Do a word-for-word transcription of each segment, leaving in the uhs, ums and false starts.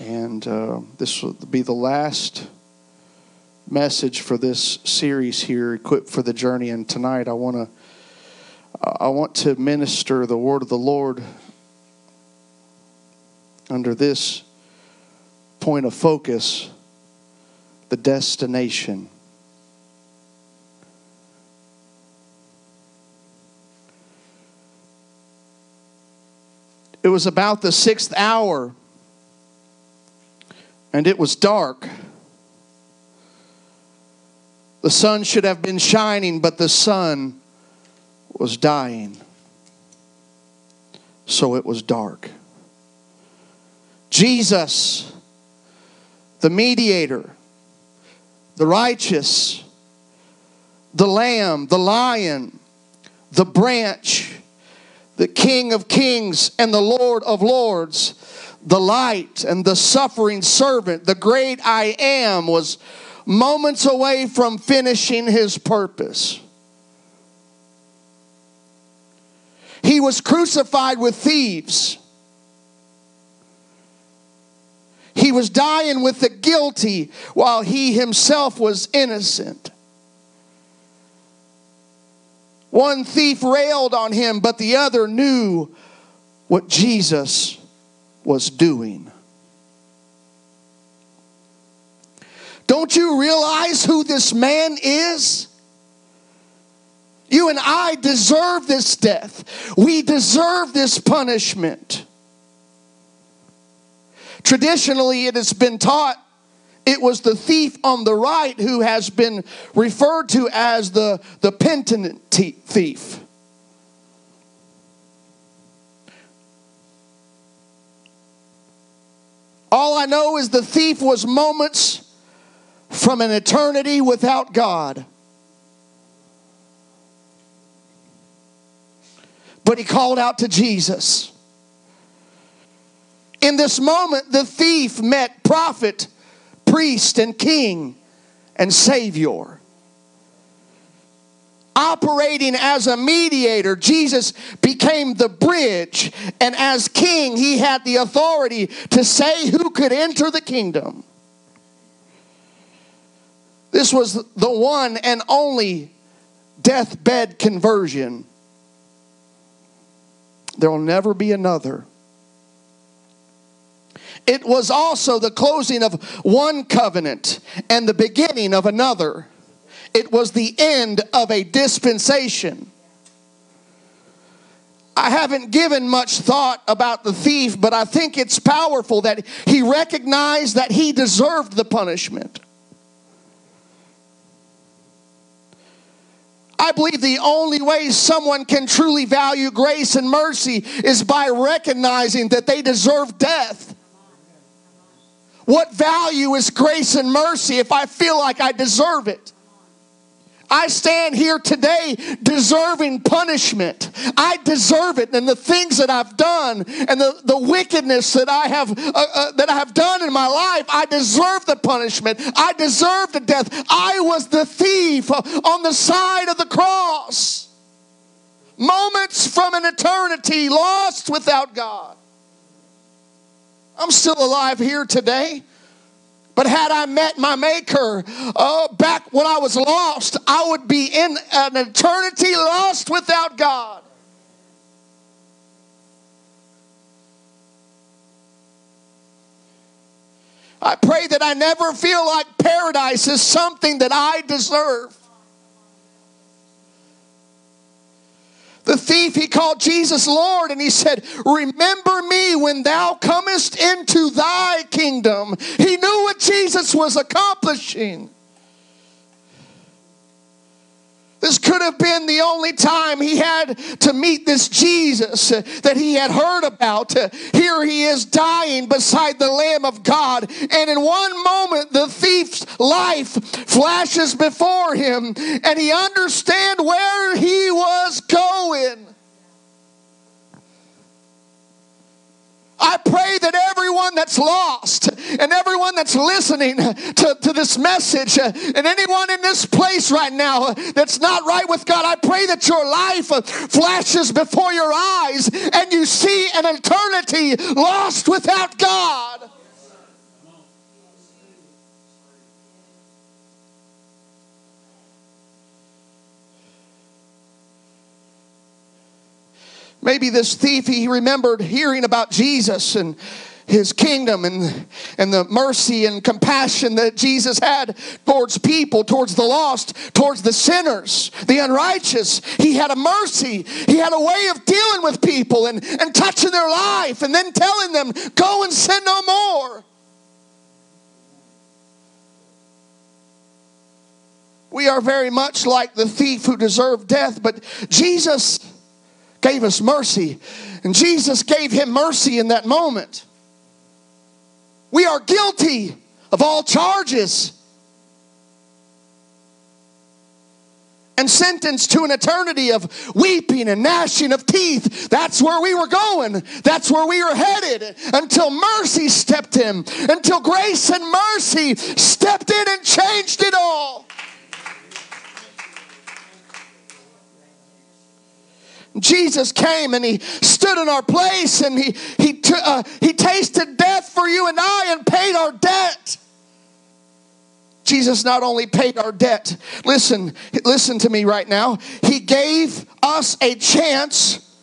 And uh, this will be the last message for this series here, Equipped for the Journey. And tonight I want to I want to minister the word of the Lord under this point of focus, the destination. It was about the sixth hour, and it was dark. The sun should have been shining, but the sun was dying. So it was dark. Jesus, the mediator, the righteous, the lamb, the lion, the branch, the King of kings and the Lord of lords, the light and the suffering servant, the great I am, was moments away from finishing his purpose. He was crucified with thieves. He was dying with the guilty while he himself was innocent. One thief railed on him, but the other knew what Jesus was doing. Don't you realize who this man is? You and I deserve this death. We deserve this punishment. Traditionally, it has been taught it was the thief on the right who has been referred to as the, the penitent thief. All I know is the thief was moments from an eternity without God. But he called out to Jesus. In this moment, the thief met prophet, priest, and king, and savior. Operating as a mediator, Jesus became the bridge, and as king, he had the authority to say who could enter the kingdom. This was the one and only deathbed conversion. There will never be another. It was also the closing of one covenant and the beginning of another. It was the end of a dispensation. I haven't given much thought about the thief, but I think it's powerful that he recognized that he deserved the punishment. I believe the only way someone can truly value grace and mercy is by recognizing that they deserve death. What value is grace and mercy if I feel like I deserve it? I stand here today deserving punishment. I deserve it, and the things that I've done and the, the wickedness that I have uh, uh, that I have done in my life, I deserve the punishment. I deserve the death. I was the thief on the side of the cross. Moments from an eternity lost without God. I'm still alive here today. But had I met my Maker uh, back when I was lost, I would be in an eternity lost without God. I pray that I never feel like paradise is something that I deserve. The thief, he called Jesus Lord, and he said, remember me when thou comest into thy kingdom. He knew what Jesus was accomplishing. This could have been the only time he had to meet this Jesus that he had heard about. Here he is dying beside the Lamb of God. And in one moment, the thief's life flashes before him, and he understands where he was going. I pray that everyone that's lost and everyone that's listening to, to this message and anyone in this place right now that's not right with God, I pray that your life flashes before your eyes and you see an eternity lost without God. maybe this thief, he remembered hearing about Jesus and his kingdom and, and the mercy and compassion that Jesus had towards people, towards the lost, towards the sinners, the unrighteous. He had a mercy. He had a way of dealing with people and, and touching their life and then telling them, go and sin no more. We are very much like the thief who deserved death, but Jesus gave us mercy. And Jesus gave him mercy in that moment. We are guilty of all charges and sentenced to an eternity of weeping and gnashing of teeth. That's where we were going. That's where we were headed until mercy stepped in, until grace and mercy stepped in and changed it all. Jesus came and he stood in our place and he he t- uh, he tasted death for you and I and paid our debt. Jesus not only paid our debt, listen, listen to me right now. He gave us a chance.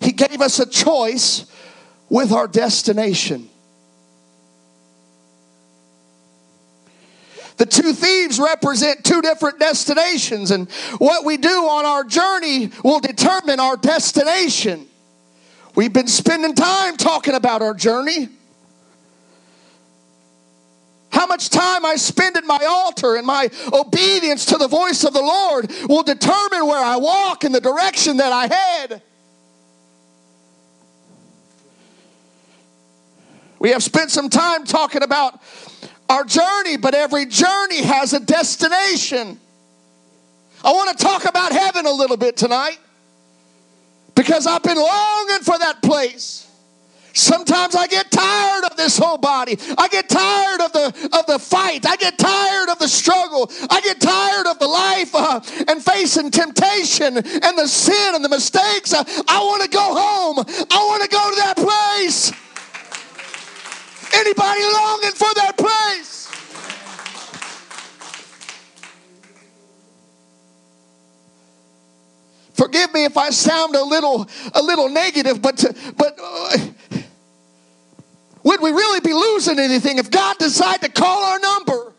He gave us a choice with our destination. The two thieves represent two different destinations, and what we do on our journey will determine our destination. We've been spending time talking about our journey. How much time I spend at my altar and my obedience to the voice of the Lord will determine where I walk and the direction that I head. We have spent some time talking about our journey, but every journey has a destination. I want to talk about heaven a little bit tonight because I've been longing for that place. Sometimes I get tired of this whole body. I get tired of the of the fight. I get tired of the struggle. I get tired of the life uh, and facing temptation and the sin and the mistakes. Uh, I want to go home. I want to go to that place. Anybody longing for that place? Forgive me if I sound a little, a little negative, but, but uh, would we really be losing anything if God decided to call our number?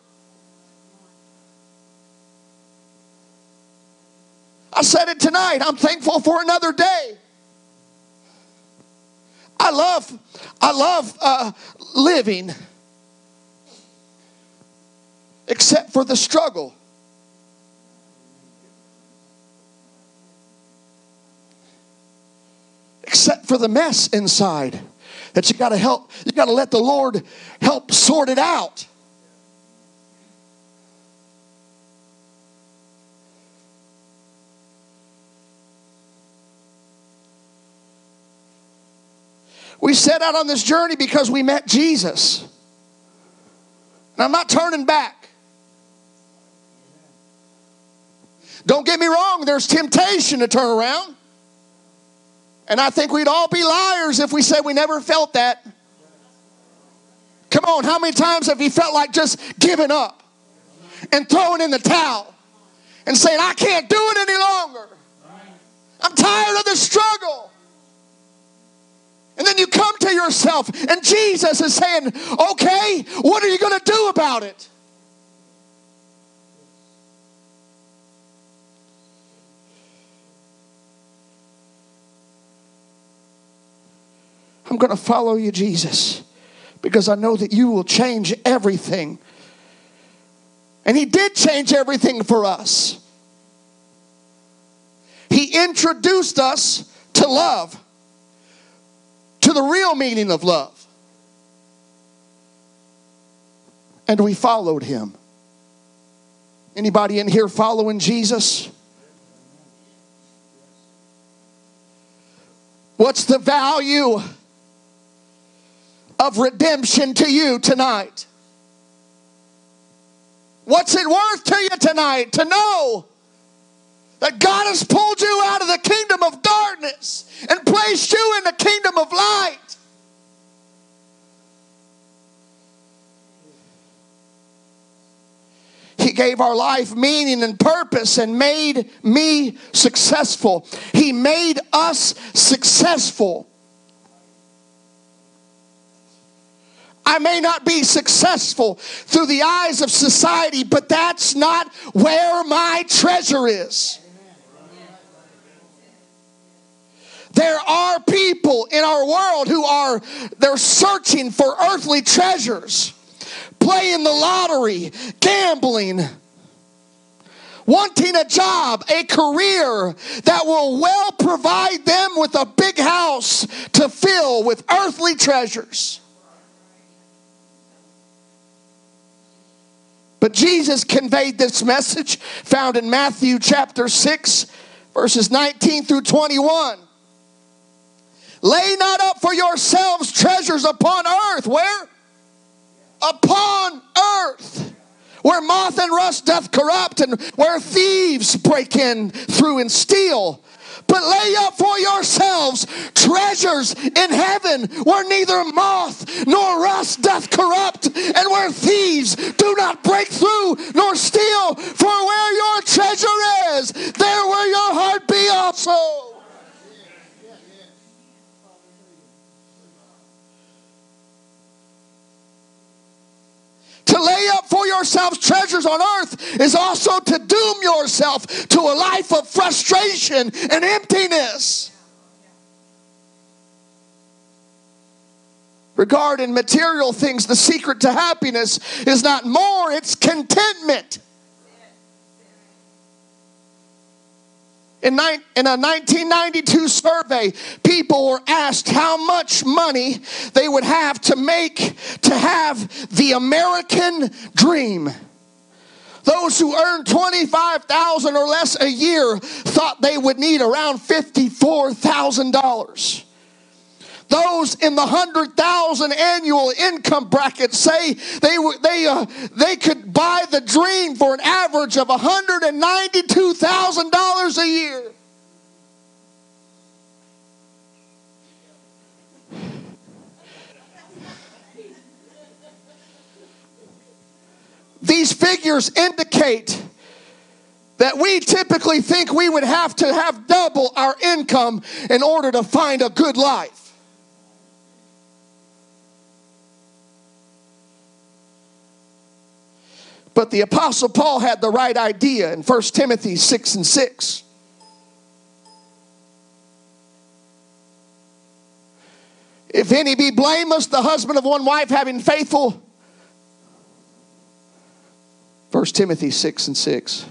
I said it tonight. I'm thankful for another day. I love, I love uh, living, except for the struggle. Except for the mess inside that you got to help, you got to let the Lord help sort it out. We set out on this journey because we met Jesus. And I'm not turning back. Don't get me wrong, there's temptation to turn around. And I think we'd all be liars if we said we never felt that. Come on, how many times have you felt like just giving up and throwing in the towel and saying, I can't do it any longer. I'm tired of the struggle. And then you come to yourself and Jesus is saying, okay, what are you going to do about it? I'm going to follow you, Jesus, because I know that you will change everything. And he did change everything for us. He introduced us to love. To the real meaning of love. And we followed him. Anybody in here following Jesus? What's the value of redemption to you tonight? What's it worth to you tonight to know that God has pulled you out of the kingdom of darkness and placed you in the kingdom of light? He gave our life meaning and purpose and made me successful. He made us successful. I may not be successful through the eyes of society, but that's not where my treasure is. There are people in our world who are, they're searching for earthly treasures, playing the lottery, gambling, wanting a job, a career that will well provide them with a big house to fill with earthly treasures. But Jesus conveyed this message found in Matthew chapter six, verses nineteen through twenty-one. Lay not up for yourselves treasures upon earth. Where? Upon earth, where moth and rust doth corrupt, and where thieves break in through and steal. But lay up for yourselves treasures in heaven, where neither moth nor rust doth corrupt, and where thieves do not break through nor steal. For where your treasure is, there will your heart be also. To lay up for yourselves treasures on earth is also to doom yourself to a life of frustration and emptiness. Regarding material things, the secret to happiness is not more, it's contentment. In, nine, in a nineteen ninety-two survey, people were asked how much money they would have to make to have the American dream. Those who earned twenty-five thousand dollars or less a year thought they would need around fifty-four thousand dollars. Those in the one hundred thousand annual income bracket say they they uh, they could buy the dream for an average of one hundred ninety-two thousand dollars a year. These figures indicate that we typically think we would have to have double our income in order to find a good life. But the Apostle Paul had the right idea in First Timothy six and six. If any be blameless, the husband of one wife, having faithful. First Timothy six and six.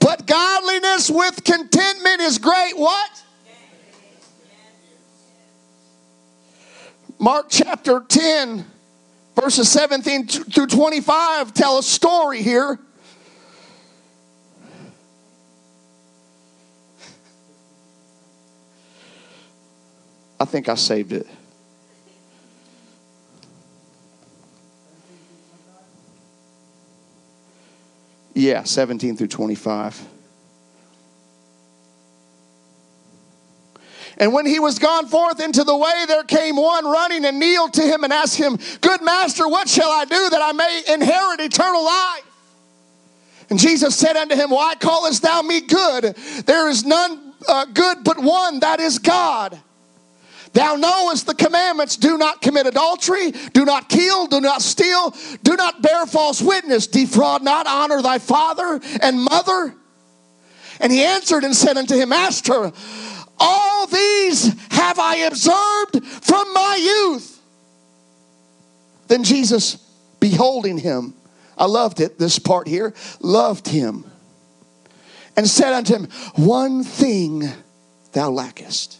But godliness with contentment is great what? Mark chapter ten, verses seventeen through twenty-five tell a story here. I think I saved it. Yeah, seventeen through twenty-five. And when he was gone forth into the way, there came one running and kneeled to him and asked him, Good master, what shall I do that I may inherit eternal life? And Jesus said unto him, Why callest thou me good? There is none uh, good but one, that is God. Thou knowest the commandments, do not commit adultery, do not kill, do not steal, do not bear false witness, defraud not, honor thy father and mother. And he answered and said unto him, Master, all these have I observed from my youth. Then Jesus, beholding him, I loved it, this part here, loved him, and said unto him, One thing thou lackest.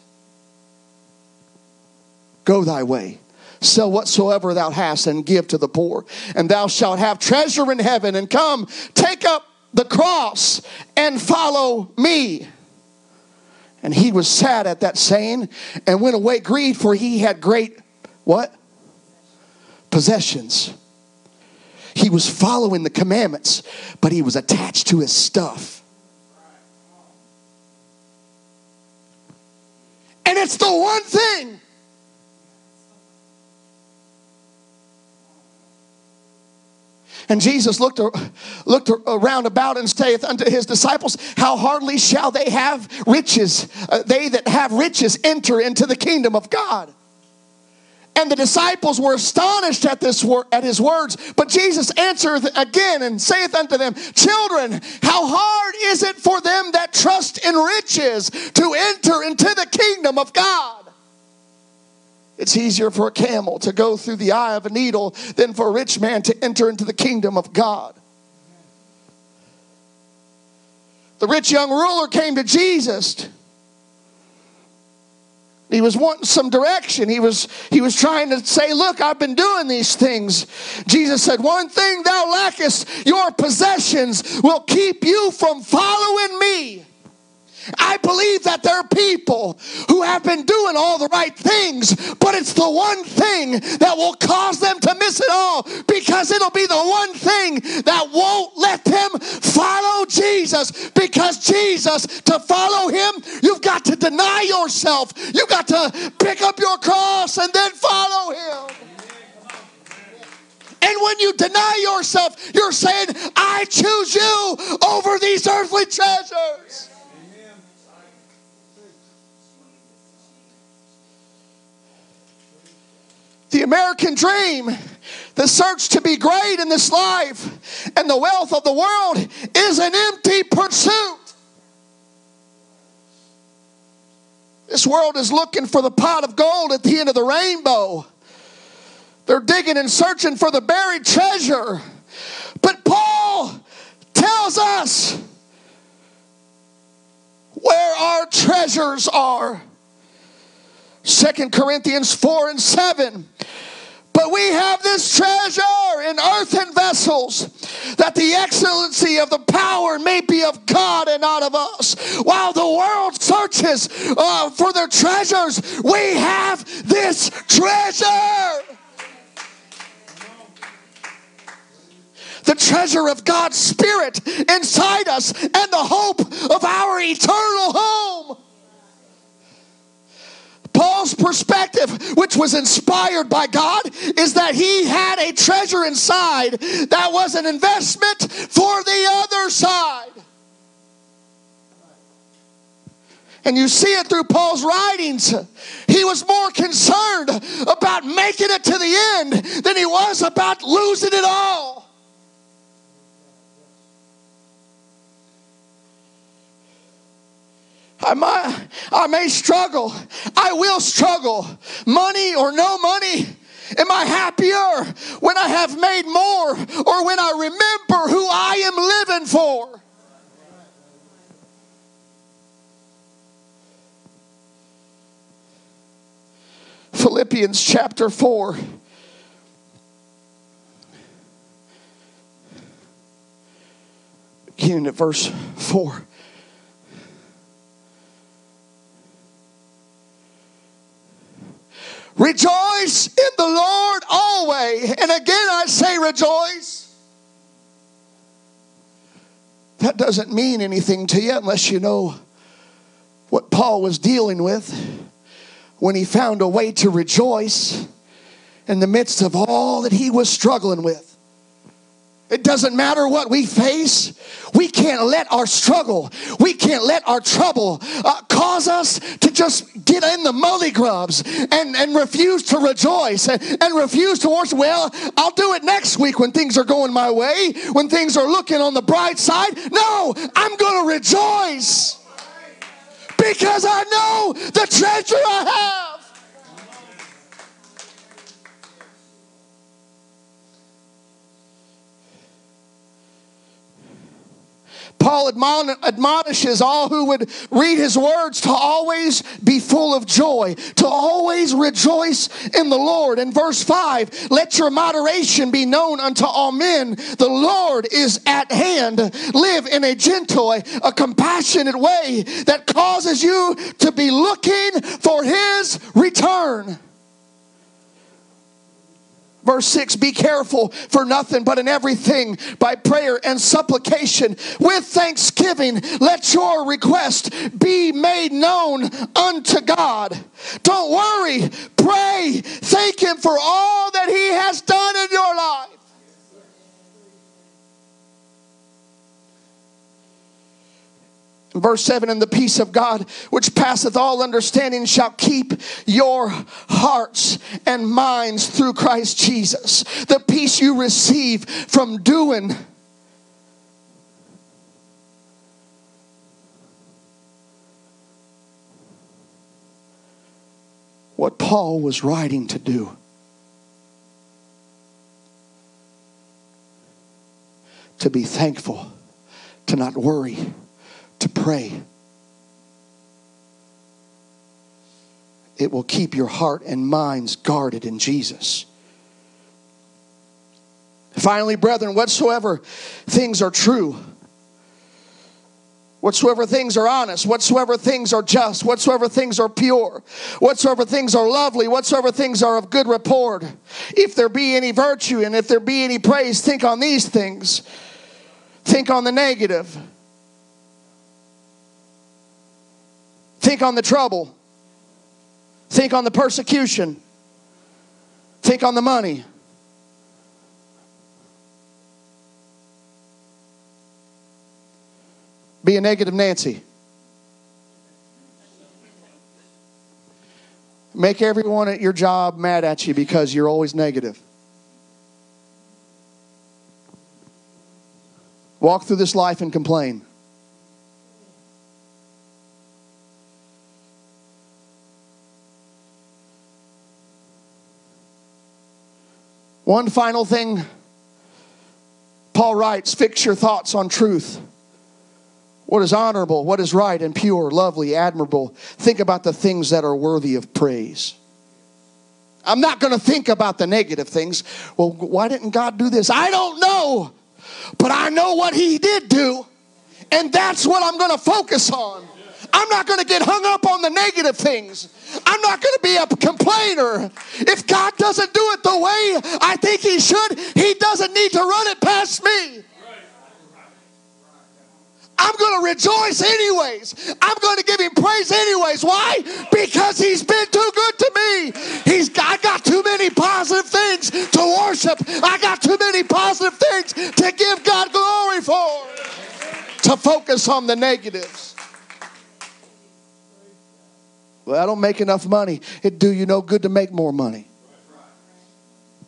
Go thy way, sell whatsoever thou hast, and give to the poor, and thou shalt have treasure in heaven, and come, take up the cross, and follow me. And he was sad at that saying, and went away grieved, for he had great, what? Possessions. He was following the commandments, but he was attached to his stuff. And it's the one thing And Jesus looked, looked around about and saith unto his disciples, how hardly shall they have riches, uh, they that have riches enter into the kingdom of God. And the disciples were astonished at this wor- at his words. But Jesus answereth again and saith unto them, children, how hard is it for them that trust in riches to enter into the kingdom of God? It's easier for a camel to go through the eye of a needle than for a rich man to enter into the kingdom of God. The rich young ruler came to Jesus. He was wanting some direction. He was, he was trying to say, look, I've been doing these things. Jesus said, one thing thou lackest, your possessions will keep you from following me. I believe that there are people who have been doing all the right things, but it's the one thing that will cause them to miss it all, because it'll be the one thing that won't let them follow Jesus. Because Jesus, to follow him, you've got to deny yourself. You've got to pick up your cross and then follow him. And when you deny yourself, you're saying, I choose you over these earthly treasures. The American dream, the search to be great in this life and the wealth of the world, is an empty pursuit. This world is looking for the pot of gold at the end of the rainbow. They're digging and searching for the buried treasure. But Paul tells us where our treasures are. Second Corinthians four and seven. But we have this treasure in earthen vessels, that the excellency of the power may be of God and not of us. While the world searches uh, for their treasures, we have this treasure. The treasure of God's Spirit inside us and the hope of our eternal home. Paul's perspective, which was inspired by God, is that he had a treasure inside that was an investment for the other side. And you see it through Paul's writings. He was more concerned about making it to the end than he was about losing it all. I may, I may struggle. I will struggle. Money or no money, am I happier when I have made more or when I remember who I am living for? Philippians chapter four. Beginning at verse four. Rejoice in the Lord always. And again I say rejoice. That doesn't mean anything to you unless you know what Paul was dealing with when he found a way to rejoice in the midst of all that he was struggling with. It doesn't matter what we face. We can't let our struggle, we can't let our trouble uh, cause us to just get in the molly grubs and, and refuse to rejoice and, and refuse to worship. Well, I'll do it next week when things are going my way, when things are looking on the bright side. No, I'm going to rejoice because I know the treasure I have. Paul admonishes all who would read his words to always be full of joy, to always rejoice in the Lord. In verse five, let your moderation be known unto all men. The Lord is at hand. Live in a gentle, a compassionate way that causes you to be looking for his return. verse six, be careful for nothing but in everything by prayer and supplication with thanksgiving let your request be made known unto God. Don't worry, pray, thank him for all that he has done in your life. Verse seven, and the peace of God, which passeth all understanding, shall keep your hearts and minds through Christ Jesus. The peace you receive from doing what Paul was writing to do. To be thankful, to not worry, to pray. It will keep your heart and minds guarded in Jesus. Finally, brethren, whatsoever things are true, whatsoever things are honest, whatsoever things are just, whatsoever things are pure, whatsoever things are lovely, whatsoever things are of good report, if there be any virtue and if there be any praise, think on these things. Think on the negative. Think on the trouble. Think on the persecution. Think on the money. Be a negative Nancy. Make everyone at your job mad at you because you're always negative. Walk through this life and complain. One final thing, Paul writes, fix your thoughts on truth. What is honorable, what is right and pure, lovely, admirable. Think about the things that are worthy of praise. I'm not going to think about the negative things. Well, why didn't God do this? I don't know, but I know what he did do, and that's what I'm going to focus on. I'm not going to get hung up on the negative things. I'm not going to be a complainer. If God doesn't do it the way I think he should, he doesn't need to run it past me. I'm going to rejoice anyways. I'm going to give him praise anyways. Why? Because he's been too good to me. He's I got too many positive things to worship. I got too many positive things to give God glory for. To focus on the negatives. Well, I don't make enough money. It'd do you no good to make more money.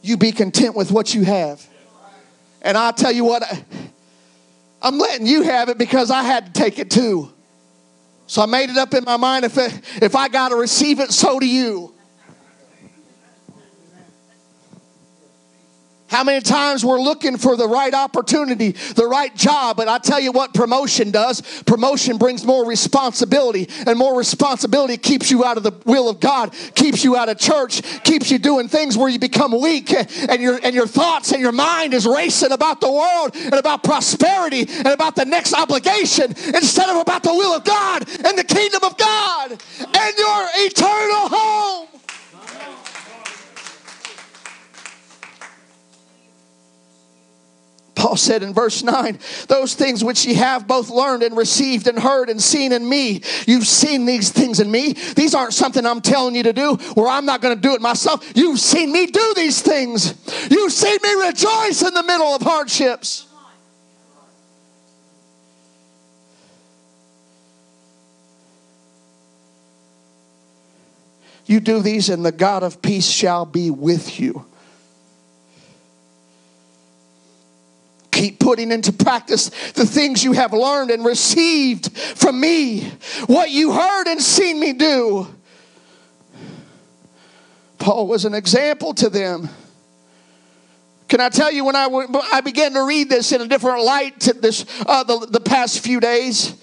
You be content with what you have. And I'll tell you what, I, I'm letting you have it because I had to take it too. So I made it up in my mind, if, it, if I got to receive it, so do you. How many times we're looking for the right opportunity, the right job, but I tell you what promotion does. Promotion brings more responsibility, and more responsibility keeps you out of the will of God, keeps you out of church, keeps you doing things where you become weak, and your and your thoughts and your mind is racing about the world and about prosperity and about the next obligation instead of about the will of God and the kingdom of God and your eternal home. Paul said in verse nine, those things which ye have both learned and received and heard and seen in me. You've seen these things in me. These aren't something I'm telling you to do or I'm not going to do it myself. You've seen me do these things. You've seen me rejoice in the middle of hardships. You do these and the God of peace shall be with you. Keep putting into practice the things you have learned and received from me. What you heard and seen me do. Paul was an example to them. Can I tell you, when I, w- I began to read this in a different light to this, uh, the, the past few days.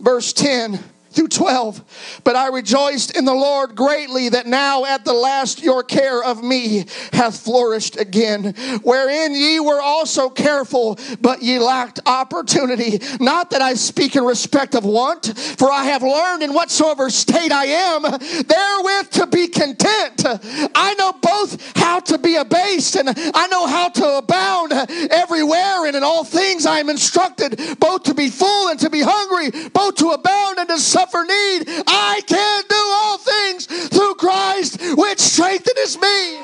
Verse ten. through twelve. But I rejoiced in the Lord greatly that now at the last your care of me hath flourished again. Wherein ye were also careful, but ye lacked opportunity. Not that I speak in respect of want, for I have learned in whatsoever state I am, therewith to be content. I know both how to be abased, and I know how to abound everywhere, and in all things I am instructed, both to be full and to be hungry, both to abound and to suffer need. I can do all things through Christ, which strengtheneth me.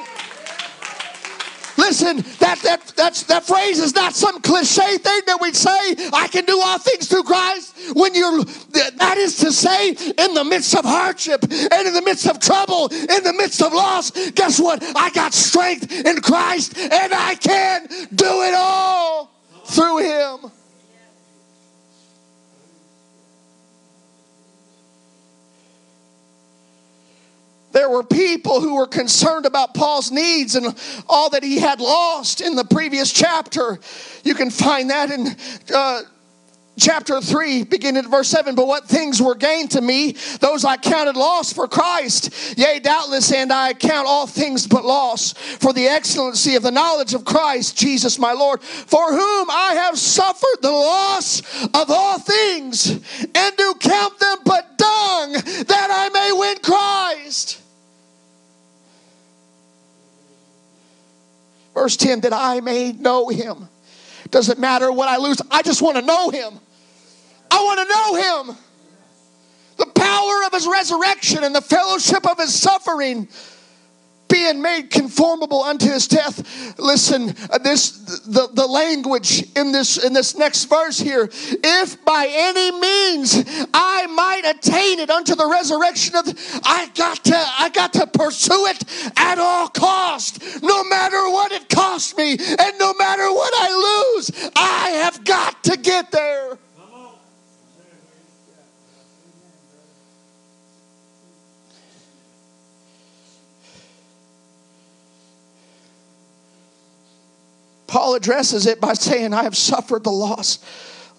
Listen, that that that's, that phrase is not some cliche thing that we say, I can do all things through Christ. When you're, that is to say, in the midst of hardship, and in the midst of trouble, in the midst of loss, guess what? I got strength in Christ, and I can do it all through Him. There were people who were concerned about Paul's needs and all that he had lost in the previous chapter. You can find that in uh, chapter three, beginning at verse seven. But what things were gained to me, those I counted loss for Christ. Yea, doubtless, and I count all things but loss for the excellency of the knowledge of Christ Jesus my Lord, for whom I have suffered the loss of all things, and do count them but dung, that I may win Christ. Verse ten, that I may know Him. Doesn't matter what I lose. I just want to know Him. I want to know Him. The power of His resurrection and the fellowship of His suffering, being made conformable unto His death. Listen, this the, the language in this in this next verse here. If by any means I might attain it unto the resurrection of, the, I got to I got to pursue it at all cost, no matter what it costs me, and no matter what I lose, I have got to get there. Paul addresses it by saying, I have suffered the loss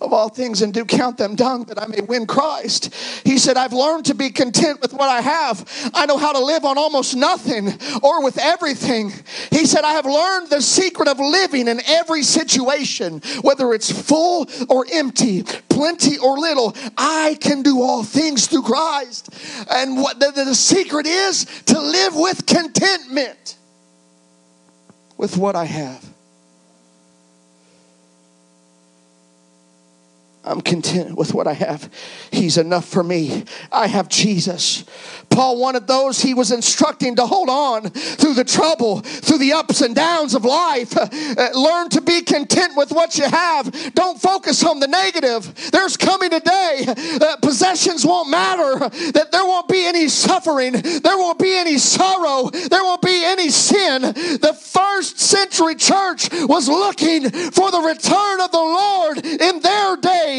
of all things and do count them dung, that I may win Christ. He said, I've learned to be content with what I have. I know how to live on almost nothing or with everything. He said, I have learned the secret of living in every situation, whether it's full or empty, plenty or little. I can do all things through Christ. And what the, the secret is to live with contentment with what I have. I'm content with what I have. He's enough for me. I have Jesus. Paul wanted those he was instructing to hold on through the trouble, through the ups and downs of life. Uh, learn to be content with what you have. Don't focus on the negative. There's coming a day that possessions won't matter, that there won't be any suffering, there won't be any sorrow, there won't be any sin. The first century church was looking for the return of the Lord in their day.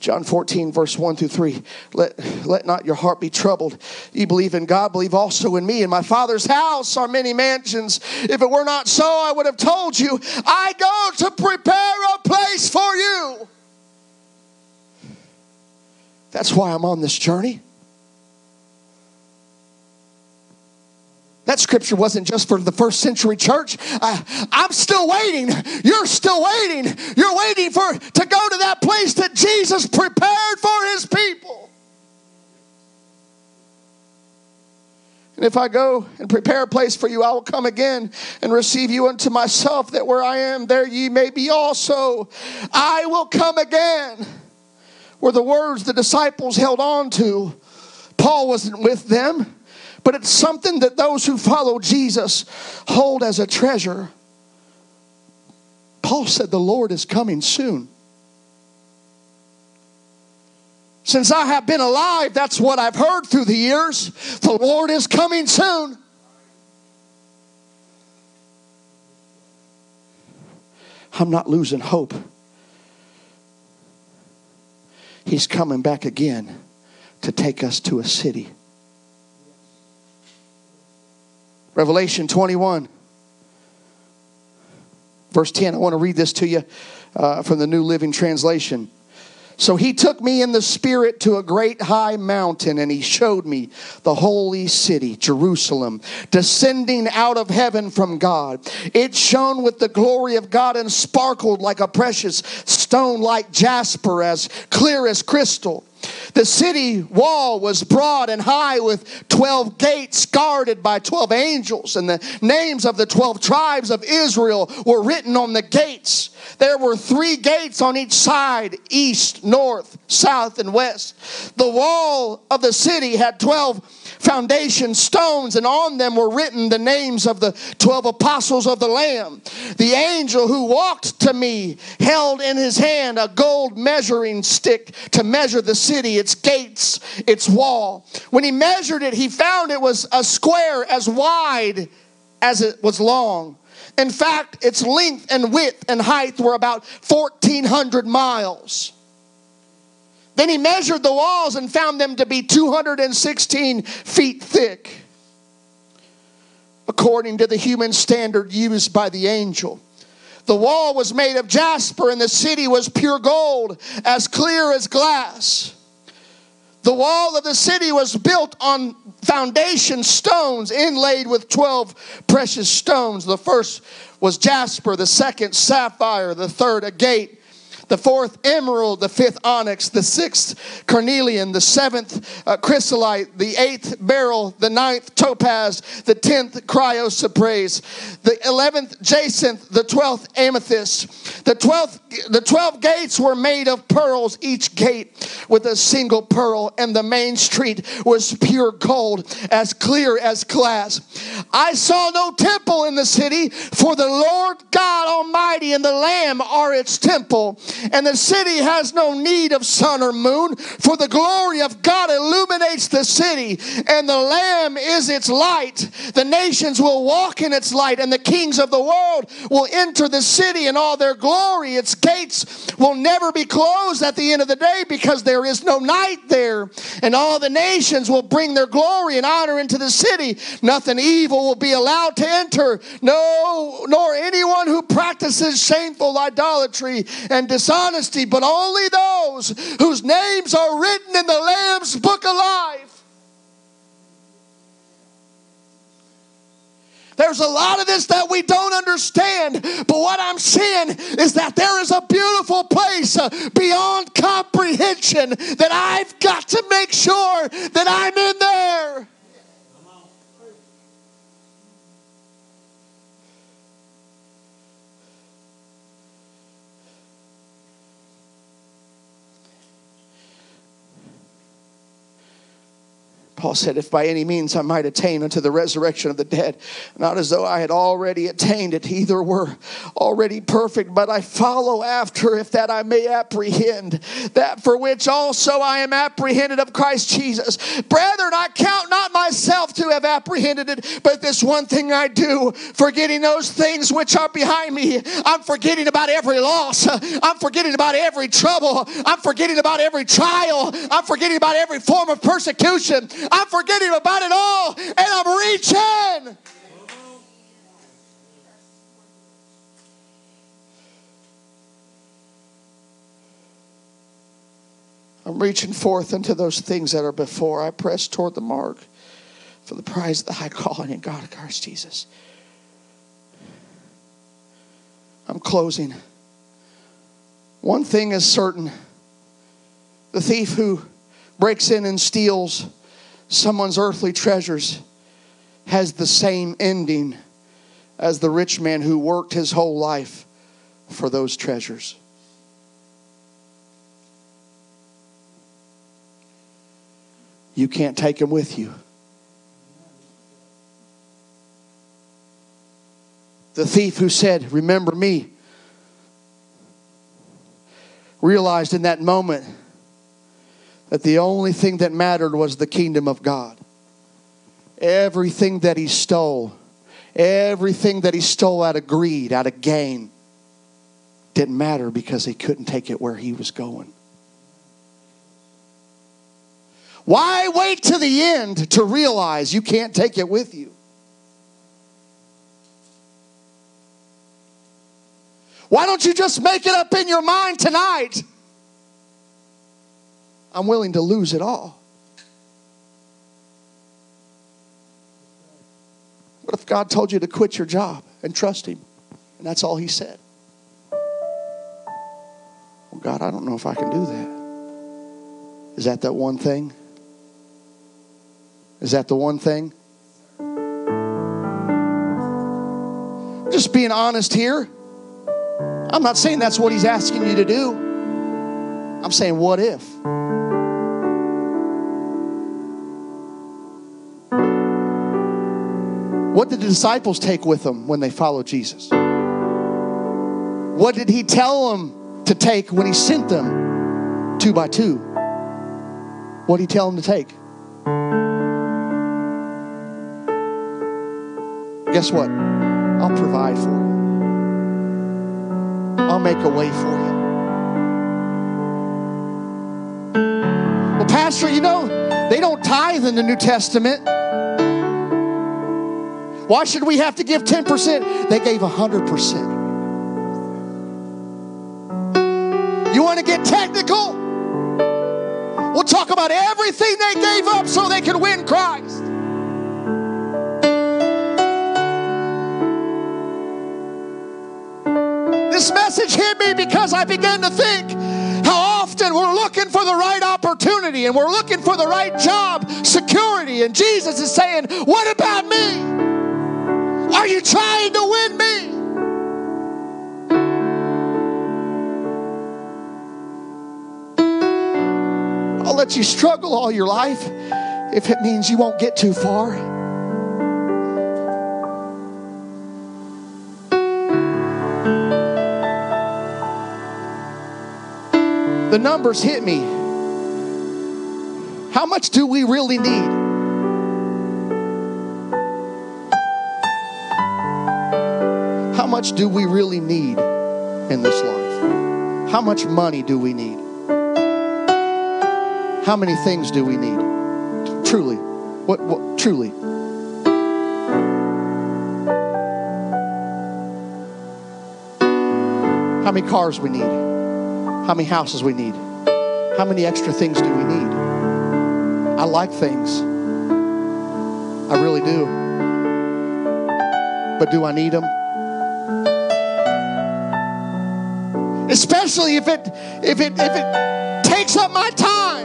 John fourteen, verse one through three. Let, let not your heart be troubled. Ye believe in God, believe also in me. In my Father's house are many mansions. If it were not so, I would have told you. I go to prepare a place for you. That's why I'm on this journey. That scripture wasn't just for the first century church. I, I'm still waiting. You're still waiting. You're waiting for to go to that place that Jesus prepared for His people. And if I go and prepare a place for you, I will come again and receive you unto myself, that where I am, there ye may be also. I will come again, were the words the disciples held on to. Paul wasn't with them, but it's something that those who follow Jesus hold as a treasure. Paul said, the Lord is coming soon. Since I have been alive, that's what I've heard through the years. The Lord is coming soon. I'm not losing hope. He's coming back again to take us to a city Revelation twenty-one, verse ten. I want to read this to you uh, from the New Living Translation. So he took me in the spirit to a great high mountain, and he showed me the holy city, Jerusalem, descending out of heaven from God. It shone with the glory of God and sparkled like a precious stone, like jasper, as clear as crystal. The city wall was broad and high, with twelve gates guarded by twelve angels, and the names of the twelve tribes of Israel were written on the gates. There were three gates on each side, east, north, south, and west. The wall of the city had twelve foundation stones, and on them were written the names of the twelve apostles of the Lamb. The angel who walked to me held in his hand a gold measuring stick to measure the city, its gates, its wall. When he measured it, he found it was a square as wide as it was long. In fact, its length and width and height were about fourteen hundred miles. Then he measured the walls and found them to be two hundred sixteen feet thick, according to the human standard used by the angel. The wall was made of jasper, and the city was pure gold, as clear as glass. The wall of the city was built on foundation stones inlaid with twelve precious stones. The first was jasper, the second sapphire, the third agate, the fourth emerald, the fifth onyx, the sixth carnelian, the seventh uh, chrysolite, the eighth beryl, the ninth topaz, the tenth chrysoprase, the eleventh jacinth, the twelfth amethyst. The twelfth, the twelve gates were made of pearls, each gate with a single pearl, and the main street was pure gold, as clear as glass. I saw no temple in the city, for the Lord God Almighty and the Lamb are its temple. And the city has no need of sun or moon, for the glory of God illuminates the city, and the Lamb is its light. The nations will walk in its light, and the kings of the world will enter the city in all their glory. Its gates will never be closed at the end of the day, because there is no night there. And all the nations will bring their glory and honor into the city. Nothing evil will be allowed to enter, no, nor anyone who practices shameful idolatry and dishonesty, but only those whose names are written in the Lamb's book of life. There's a lot of this that we don't understand, but what I'm seeing is that there is a beautiful place beyond comprehension that I've got to make sure that I'm in there. Paul said, if by any means I might attain unto the resurrection of the dead, not as though I had already attained it, either were already perfect, but I follow after, if that I may apprehend that for which also I am apprehended of Christ Jesus. Brethren, I count not myself to have apprehended it, but this one thing I do, forgetting those things which are behind me. I'm forgetting about every loss. I'm forgetting about every trouble. I'm forgetting about every trial. I'm forgetting about every form of persecution. I'm forgetting about it all, and I'm reaching. I'm reaching forth into those things that are before. I press toward the mark for the prize of the high calling in God, Christ Jesus. I'm closing. One thing is certain. The thief who breaks in and steals someone's earthly treasures has the same ending as the rich man who worked his whole life for those treasures. You can't take them with you. The thief who said, "Remember me," realized in that moment that the only thing that mattered was the kingdom of God. Everything that he stole, everything that he stole out of greed, out of gain, didn't matter because he couldn't take it where he was going. Why wait to the end to realize you can't take it with you? Why don't you just make it up in your mind tonight? I'm willing to lose it all. What if God told you to quit your job and trust Him? And that's all He said. Well, God, I don't know if I can do that. Is that that one thing? Is that the one thing? Just being honest here. I'm not saying that's what He's asking you to do. I'm saying, what if? What did the disciples take with them when they followed Jesus? What did He tell them to take when He sent them two by two? What did He tell them to take? Guess what? I'll provide for you. I'll make a way for you. Well, Pastor, you know, they don't tithe in the New Testament. Why should we have to give ten percent? They gave one hundred percent. You want to get technical? We'll talk about everything they gave up so they could win Christ. This message hit me because I began to think how often we're looking for the right opportunity and we're looking for the right job security, and Jesus is saying, what about me? Are you trying to win me? I'll let you struggle all your life if it means you won't get too far. The numbers hit me. How much do we really need? How much do we really need in this life? How much money do we need? How many things do we need? Truly. What, what truly? How many cars we need? How many houses we need? How many extra things do we need? I like things. I really do. But do I need them? Especially if it if it if it takes up my time.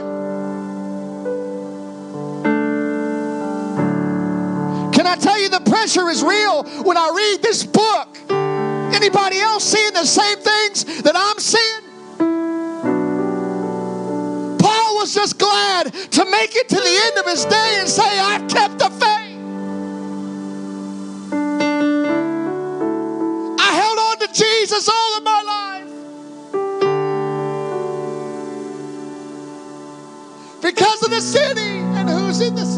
Can I tell you the pressure is real when I read this book? Anybody else seeing the same things that I'm seeing? Was just glad to make it to the end of his day and say, I've kept the faith. I held on to Jesus all of my life. Because of the city and who's in the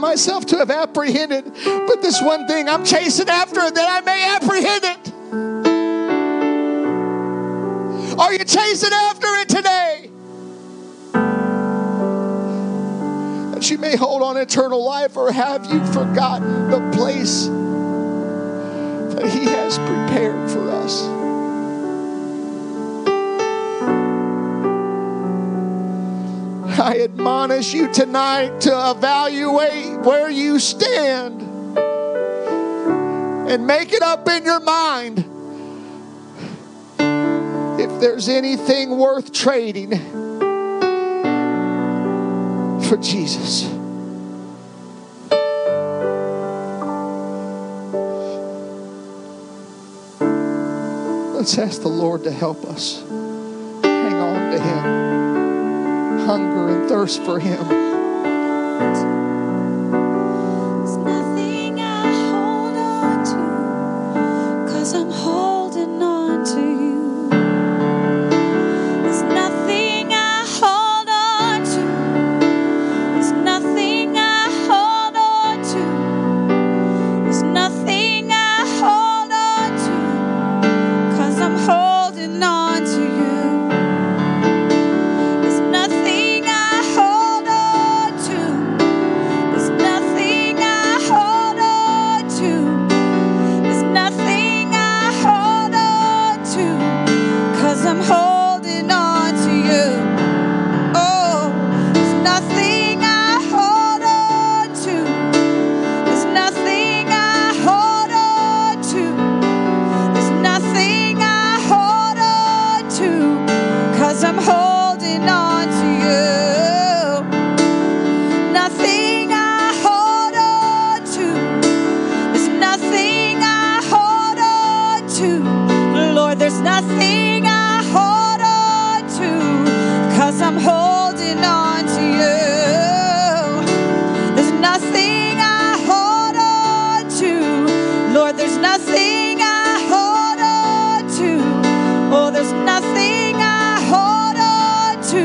myself to have apprehended, but this one thing I'm chasing after, that I may apprehend it. Are you chasing after it today? That you may hold on eternal life, or have you forgotten the place that He has prepared for us? I admonish you tonight to evaluate where you stand and make it up in your mind if there's anything worth trading for Jesus. Let's ask the Lord to help us hunger and thirst for Him. There's nothing I hold on to, 'cause I'm holding on to You. There's nothing I hold on to. There's nothing I hold on to. There's nothing I hold on to,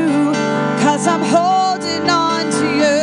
'cause I'm holding on to You.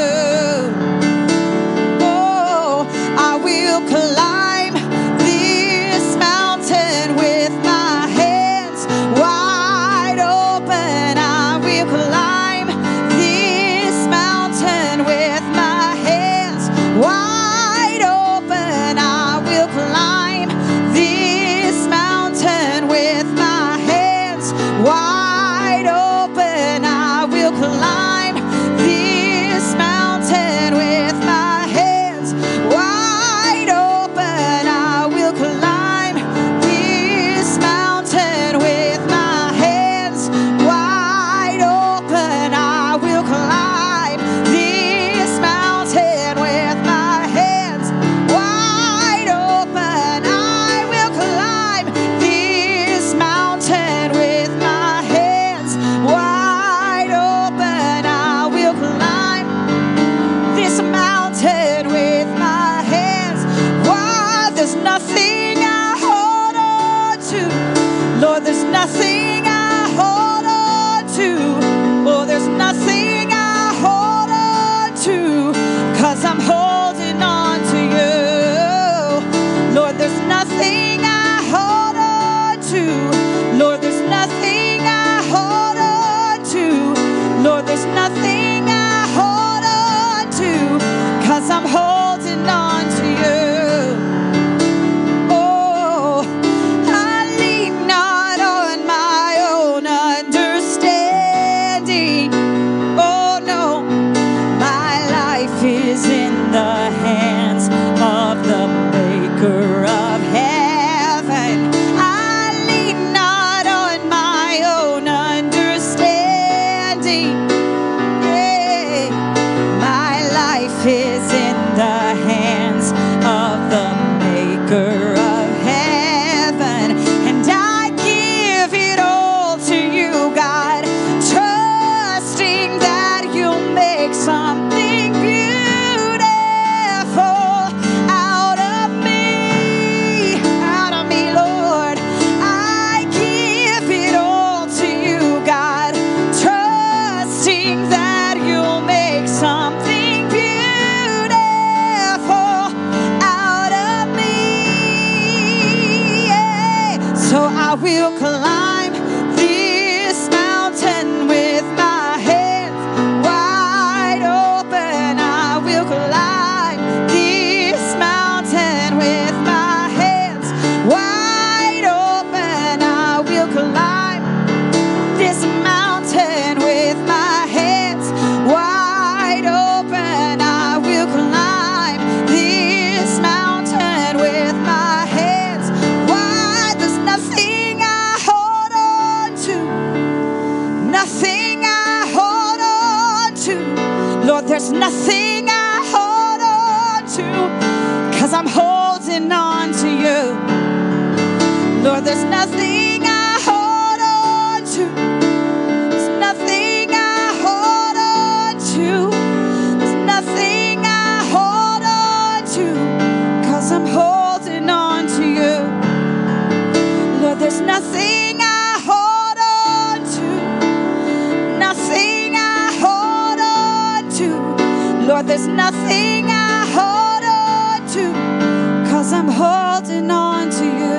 'cause I'm holding on to you.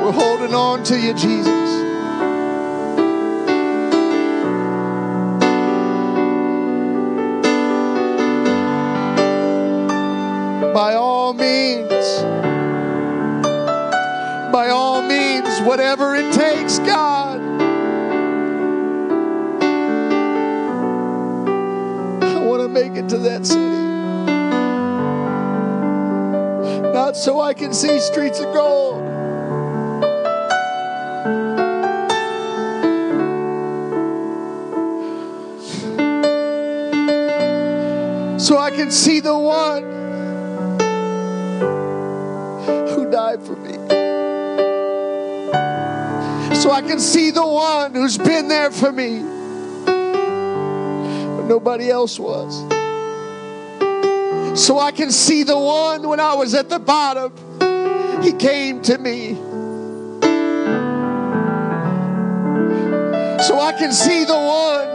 We're holding on to you, Jesus. By all means, by all means, whatever it takes, God. I want to make it to that city. Not so I can see streets of gold, so I can see the one who died for me, so I can see the one who's been there for me when nobody else was. So I can see the one when I was at the bottom, he came to me. So I can see the one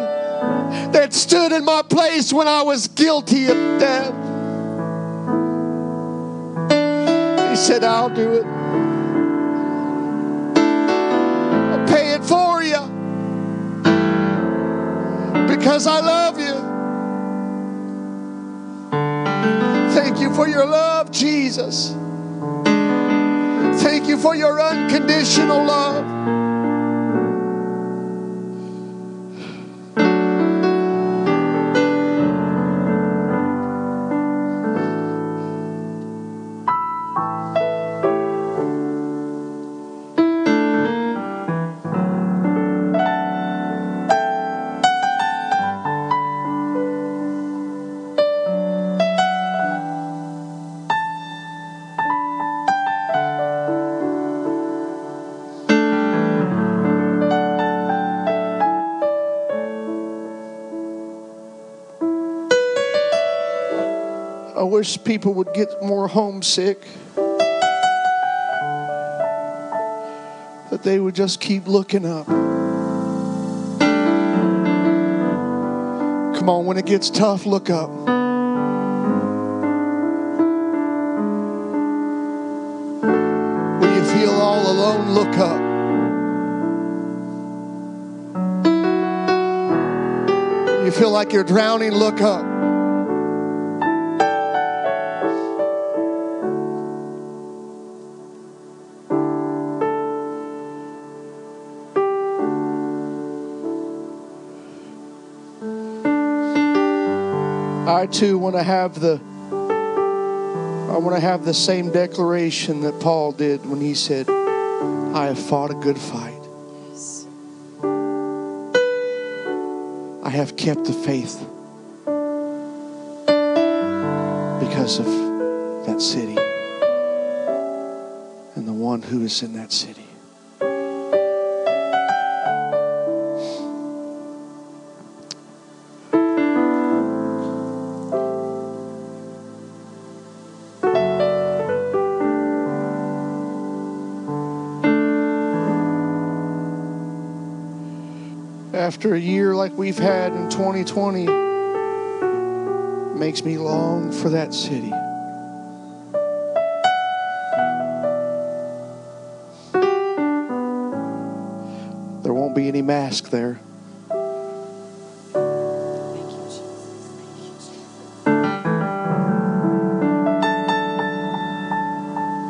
that stood in my place when I was guilty of death. He said, I'll do it. I'll pay it for you because I love you. Thank you for your love, Jesus. Thank you for your unconditional love. I wish people would get more homesick, that they would just keep looking up. Come on, when it gets tough, look up. When you feel all alone, look up. When you feel like you're drowning, look up. I too want to have the I want to have the same declaration that Paul did when he said, I have fought a good fight. Yes. I have kept the faith because of that city and the one who is in that city. After a year like we've had in twenty twenty, it makes me long for that city. There won't be any mask there. Thank you, Jesus. Thank you, Jesus.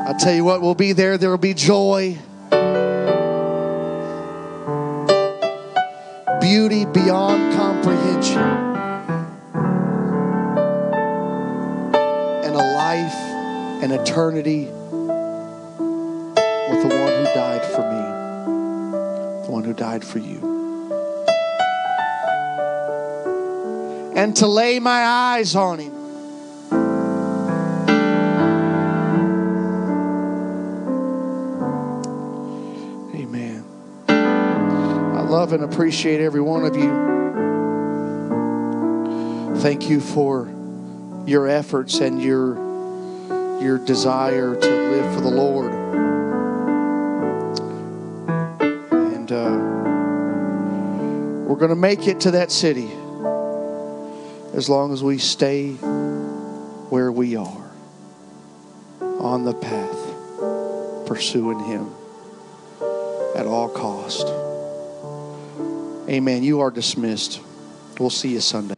I tell you what, we'll be there. There will be joy. Beauty beyond comprehension, and a life and eternity with the one who died for me, the one who died for you. And to lay my eyes on him. Love and appreciate every one of you. Thank you for your efforts and your your desire to live for the Lord. And uh, we're going to make it to that city as long as we stay where we are on the path, pursuing Him at all cost. Amen. You are dismissed. We'll see you Sunday.